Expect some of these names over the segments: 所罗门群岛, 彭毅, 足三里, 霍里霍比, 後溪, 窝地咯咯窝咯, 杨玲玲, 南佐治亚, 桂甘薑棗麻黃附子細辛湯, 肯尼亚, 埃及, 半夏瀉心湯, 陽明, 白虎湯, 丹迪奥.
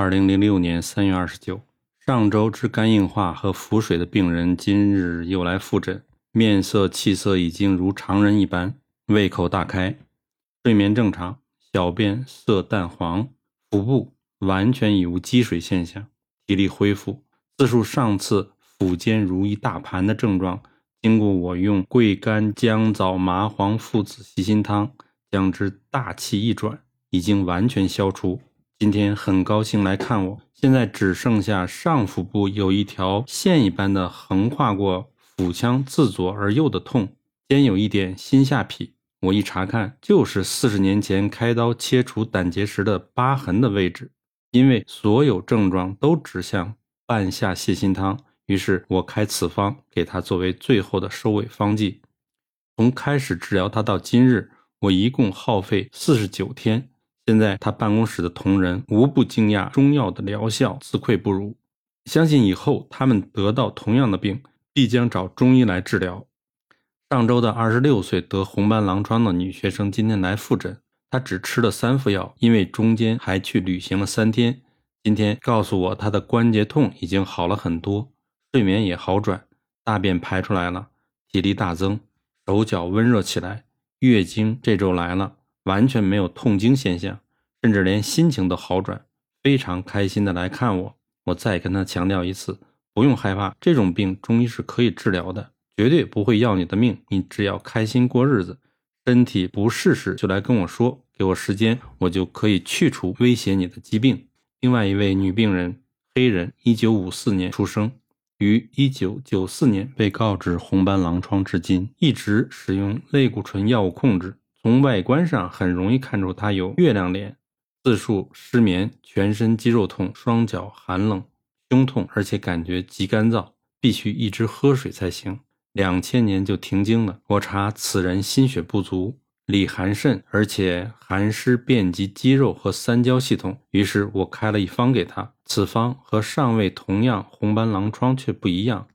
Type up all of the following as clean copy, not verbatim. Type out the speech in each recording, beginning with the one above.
2006年3月29，上周之肝硬化和腹水的病人今日又来复诊，面色气色已经如常人一般，胃口大开，睡眠正常，小便色淡黄，腹部完全已无积水现象，体力恢复，自述上次腹坚如一大盘的症状，经过我用桂干姜枣麻黄附子细辛汤将之大气一转，已经完全消除。今天很高兴来看我，现在只剩下上腹部有一条线一般的横跨过腹腔自左而右的痛，兼有一点心下痞。我一查看，就是40年前开刀切除胆结石的疤痕的位置。因为所有症状都指向半夏泻心汤，于是我开此方给他作为最后的收尾方剂。从开始治疗他到今日，我一共耗费49天，现在他办公室的同仁无不惊讶中药的疗效，自愧不如。相信以后他们得到同样的病，必将找中医来治疗。上周的26岁得红斑狼疮的女学生今天来复诊，她只吃了3副药，因为中间还去旅行了3天。今天告诉我她的关节痛已经好了很多，睡眠也好转，大便排出来了，体力大增，手脚温热起来，月经这周来了，完全没有痛经现象，甚至连心情都好转，非常开心的来看我。我再跟他强调一次，不用害怕，这种病中医是可以治疗的，绝对不会要你的命，你只要开心过日子，身体不适时就来跟我说，给我时间，我就可以去除威胁你的疾病。另外一位女病人，黑人，1954年出生，于1994年被告知红斑狼疮，至今一直使用类固醇药物控制。从外观上很容易看出她有月亮脸，自述失眠，全身肌肉痛，双脚寒冷，胸痛，而且感觉极干燥，必须一直喝水才行。2000年就停经了。我查此人心血不足，里寒肾，而且寒湿遍及肌肉和三焦系统，于是我开了一方给他。此方和上位同样红斑狼疮却不一样，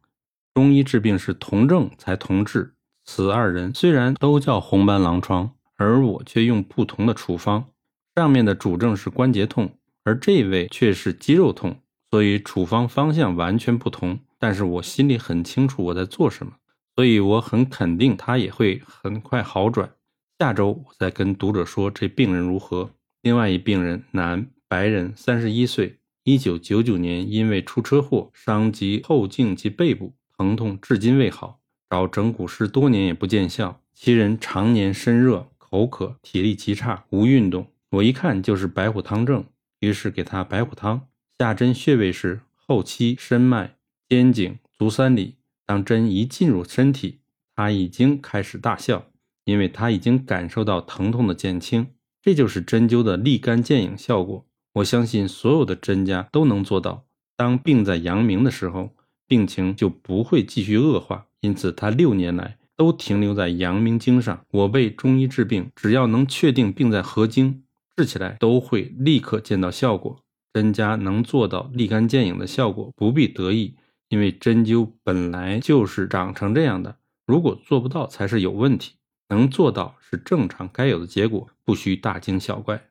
中医治病是同症才同治，此二人虽然都叫红斑狼疮，而我却用不同的处方，上面的主症是关节痛，而这位却是肌肉痛，所以处方方向完全不同，但是我心里很清楚我在做什么，所以我很肯定他也会很快好转。下周我再跟读者说这病人如何。另外一病人，男，白人，31岁，1999年因为出车祸伤及后颈及背部，疼痛至今未好，找整骨师多年也不见效。其人常年身热，口渴，体力极差，无运动，我一看就是白虎汤症，于是给他白虎汤。下针穴位是后溪、深脉、肩颈、足三里，当针一进入身体，他已经开始大笑，因为他已经感受到疼痛的减轻，这就是针灸的立竿见影效果。我相信所有的针家都能做到，当病在阳明的时候，病情就不会继续恶化，因此他6年来都停留在阳明经上。我被中医治病，只要能确定病在何经，治起来都会立刻见到效果。针家能做到立竿见影的效果，不必得意，因为针灸本来就是长成这样的，如果做不到才是有问题，能做到是正常该有的结果，不需大惊小怪。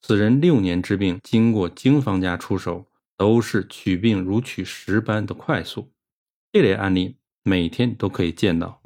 此人6年治病，经过经方家出手，都是取病如取石般的快速，这类案例每天都可以见到。